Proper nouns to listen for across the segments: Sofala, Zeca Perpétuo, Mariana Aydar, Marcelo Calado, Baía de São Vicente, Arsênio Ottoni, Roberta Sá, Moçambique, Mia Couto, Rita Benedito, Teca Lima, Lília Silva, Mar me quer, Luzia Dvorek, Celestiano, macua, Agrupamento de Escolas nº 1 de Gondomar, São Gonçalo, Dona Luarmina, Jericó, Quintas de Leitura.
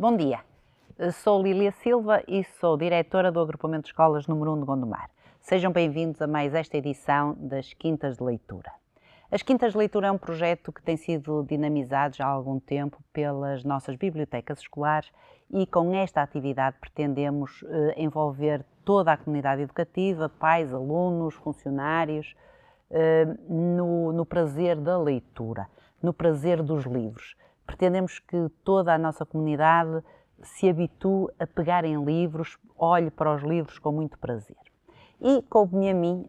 Bom dia, sou Lília Silva e sou diretora do Agrupamento de Escolas nº 1 de Gondomar. Sejam bem-vindos a mais esta edição das Quintas de Leitura. As Quintas de Leitura é um projeto que tem sido dinamizado já há algum tempo pelas nossas bibliotecas escolares e com esta atividade pretendemos envolver toda a comunidade educativa, pais, alunos, funcionários, no prazer da leitura, no prazer dos livros. Pretendemos que toda a nossa comunidade se habitue a pegar em livros, olhe para os livros com muito prazer. E coube-me a mim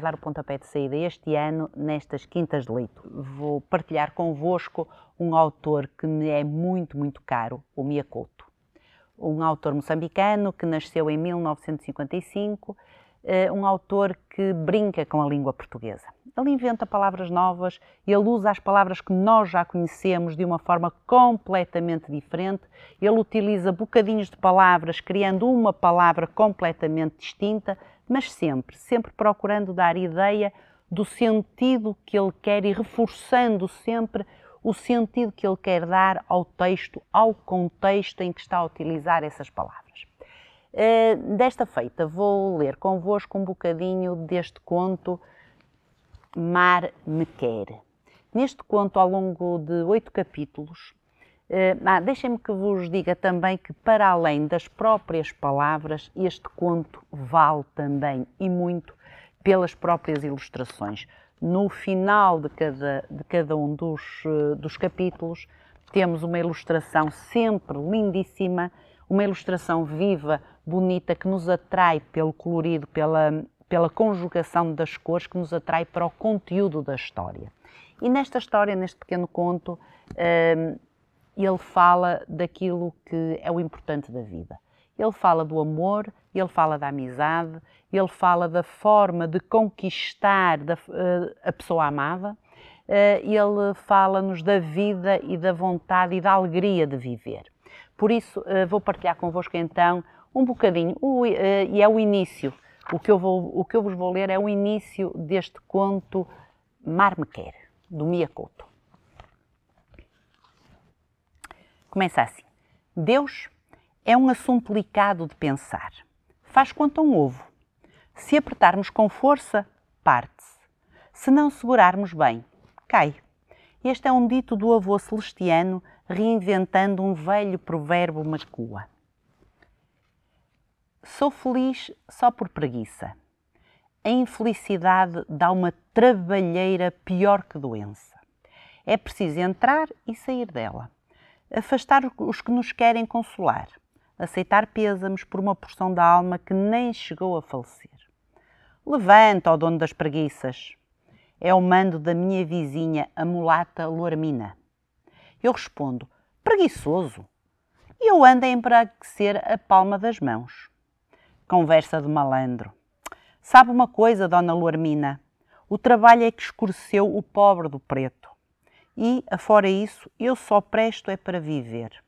dar o pontapé de saída este ano nestas Quintas de Leitura. Vou partilhar convosco um autor que me é muito, muito caro, o Mia Couto. Um autor moçambicano que nasceu em 1955, um autor que brinca com a língua portuguesa. Ele inventa palavras novas, ele usa as palavras que nós já conhecemos de uma forma completamente diferente, ele utiliza bocadinhos de palavras, criando uma palavra completamente distinta, mas sempre procurando dar ideia do sentido que ele quer e reforçando sempre o sentido que ele quer dar ao texto, ao contexto em que está a utilizar essas palavras. Desta feita, vou ler convosco um bocadinho deste conto, Mar me quer. Neste conto, ao longo de 8 capítulos, deixem-me que vos diga também que, para além das próprias palavras, este conto vale também, e muito, pelas próprias ilustrações. No final de cada um dos capítulos, temos uma ilustração sempre lindíssima, uma ilustração viva, bonita, que nos atrai pelo colorido, pela conjugação das cores, que nos atrai para o conteúdo da história. E nesta história, neste pequeno conto, ele fala daquilo que é o importante da vida. Ele fala do amor, ele fala da amizade, ele fala da forma de conquistar a pessoa amada, ele fala-nos da vida e da vontade e da alegria de viver. Por isso, vou partilhar convosco então um bocadinho, e é o início, o que eu vos vou ler é o início deste conto Mar me quer, do Mia Couto. Começa assim: Deus é um assunto delicado de pensar. Faz quanto a um ovo. Se apertarmos com força, parte-se. Se não segurarmos bem, cai. Este é um dito do avô Celestiano, reinventando um velho provérbio macua. Sou feliz só por preguiça. A infelicidade dá uma trabalheira pior que doença. É preciso entrar e sair dela. Afastar os que nos querem consolar. Aceitar pêsames por uma porção da alma que nem chegou a falecer. Levanta, ó dono das preguiças. É o mando da minha vizinha, a mulata Luarmina. Eu respondo: preguiçoso. E eu ando a embranquecer a palma das mãos. Conversa de malandro. Sabe uma coisa, Dona Luarmina? O trabalho é que escureceu o pobre do preto. E, afora isso, eu só presto é para viver.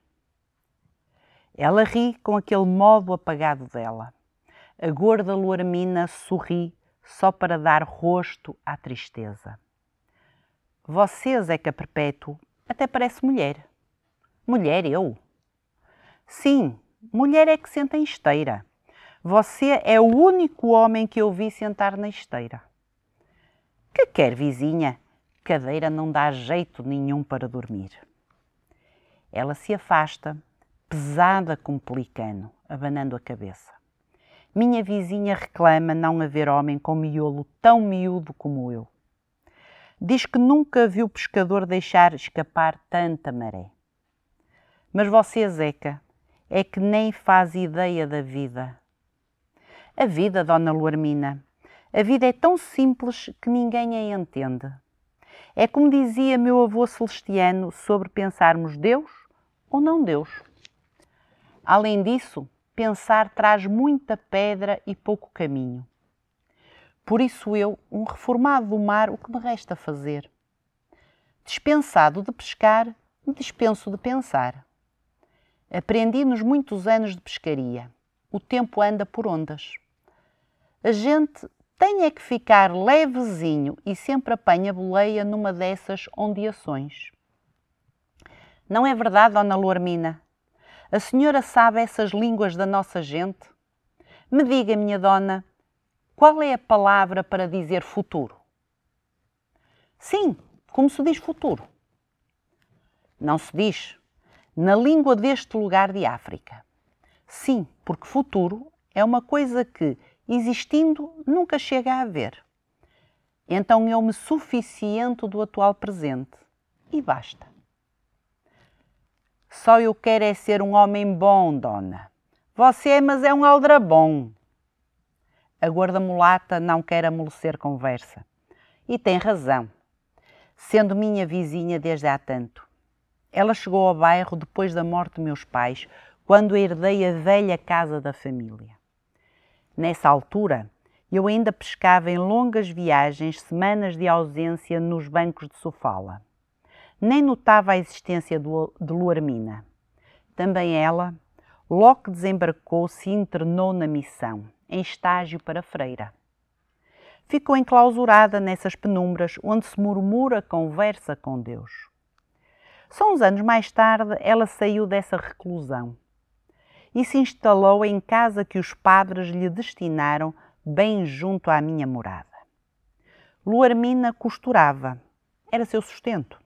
Ela ri com aquele modo apagado dela. A gorda Luarmina sorri, só para dar rosto à tristeza. Vocês é que a perpétuo até parece mulher. Mulher eu? Sim, mulher é que senta em esteira. Você é o único homem que eu vi sentar na esteira. Que quer, vizinha? Cadeira não dá jeito nenhum para dormir. Ela se afasta, pesada como pelicano, abanando a cabeça. Minha vizinha reclama não haver homem com miolo tão miúdo como eu. Diz que nunca viu pescador deixar escapar tanta maré. Mas você, Zeca, é que nem faz ideia da vida. A vida, Dona Luarmina, a vida é tão simples que ninguém a entende. É como dizia meu avô Celestiano sobre pensarmos Deus ou não Deus. Além disso, pensar traz muita pedra e pouco caminho. Por isso eu, um reformado do mar, o que me resta fazer? Dispensado de pescar, me dispenso de pensar. Aprendi nos muitos anos de pescaria. O tempo anda por ondas. A gente tem é que ficar levezinho e sempre apanha boleia numa dessas ondeações. Não é verdade, Dona Luarmina? A senhora sabe essas línguas da nossa gente? Me diga, minha dona, qual é a palavra para dizer futuro? Sim, como se diz futuro? Não se diz. Na língua deste lugar de África. Sim, porque futuro é uma coisa que, existindo, nunca chega a haver. Então eu me suficiento do atual presente. E basta. Só eu quero é ser um homem bom, dona. Você é, mas é um aldrabão. A guarda-mulata não quer amolecer conversa. E tem razão, sendo minha vizinha desde há tanto. Ela chegou ao bairro depois da morte de meus pais, quando herdei a velha casa da família. Nessa altura, eu ainda pescava em longas viagens, semanas de ausência nos bancos de Sofala. Nem notava a existência de Luarmina. Também ela, logo que desembarcou, se internou na missão, em estágio para freira. Ficou enclausurada nessas penumbras onde se murmura conversa com Deus. Só uns anos mais tarde, ela saiu dessa reclusão e se instalou em casa que os padres lhe destinaram bem junto à minha morada. Luarmina costurava, era seu sustento.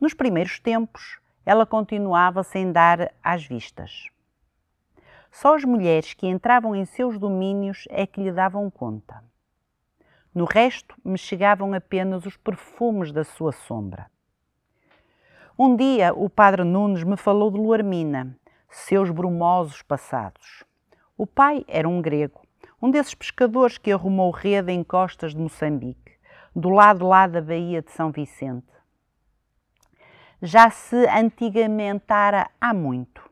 Nos primeiros tempos, ela continuava sem dar às vistas. Só as mulheres que entravam em seus domínios é que lhe davam conta. No resto, me chegavam apenas os perfumes da sua sombra. Um dia, o padre Nunes me falou de Luarmina, seus brumosos passados. O pai era um grego, um desses pescadores que arrumou rede em costas de Moçambique, do lado lá da Baía de São Vicente. Já se antigamentara há muito.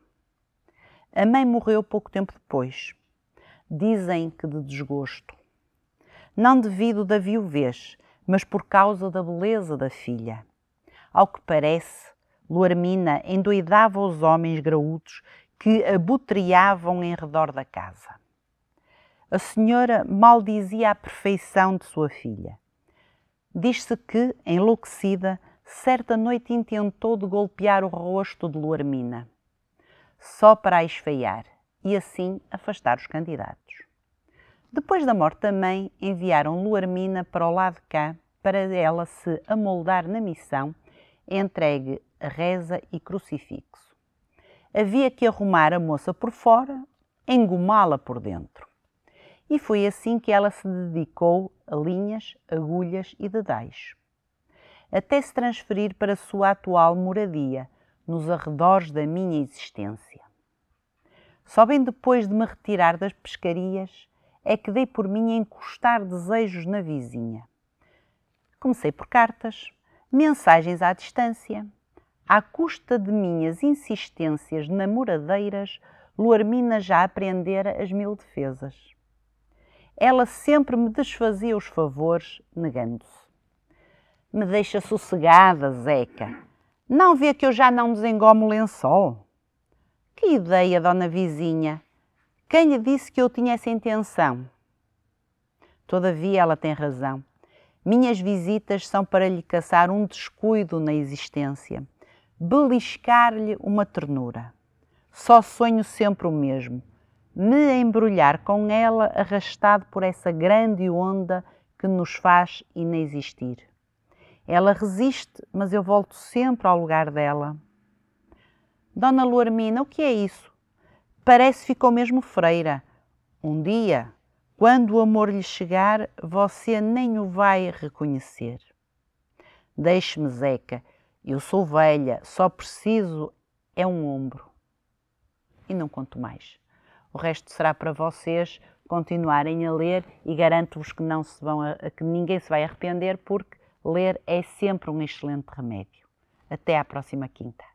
A mãe morreu pouco tempo depois. Dizem que de desgosto. Não devido da viuvez, mas por causa da beleza da filha. Ao que parece, Luarmina endoidava os homens graúdos que abutreavam em redor da casa. A senhora maldizia a perfeição de sua filha. Diz-se que, enlouquecida, certa noite intentou de golpear o rosto de Luarmina, só para a esfaiar e assim afastar os candidatos. Depois da morte da mãe, enviaram Luarmina para o lado de cá, para ela se amoldar na missão, entregue a reza e crucifixo. Havia que arrumar a moça por fora, engomá-la por dentro. E foi assim que ela se dedicou a linhas, agulhas e dedais, até se transferir para a sua atual moradia, nos arredores da minha existência. Só bem depois de me retirar das pescarias, é que dei por mim a encostar desejos na vizinha. Comecei por cartas, mensagens à distância. À custa de minhas insistências namoradeiras, Luarmina já aprendera as mil defesas. Ela sempre me desfazia os favores, negando-se. Me deixa sossegada, Zeca. Não vê que eu já não desengomo o lençol? Que ideia, dona vizinha! Quem lhe disse que eu tinha essa intenção? Todavia, ela tem razão. Minhas visitas são para lhe caçar um descuido na existência, beliscar-lhe uma ternura. Só sonho sempre o mesmo, me embrulhar com ela arrastado por essa grande onda que nos faz inexistir. Ela resiste, mas eu volto sempre ao lugar dela. Dona Luarmina, o que é isso? Parece que ficou mesmo freira. Um dia, quando o amor lhe chegar, você nem o vai reconhecer. Deixe-me, Zeca, eu sou velha, só preciso é um ombro. E não conto mais. O resto será para vocês continuarem a ler e garanto-vos que, que ninguém se vai arrepender, porque ler é sempre um excelente remédio. Até à próxima quinta.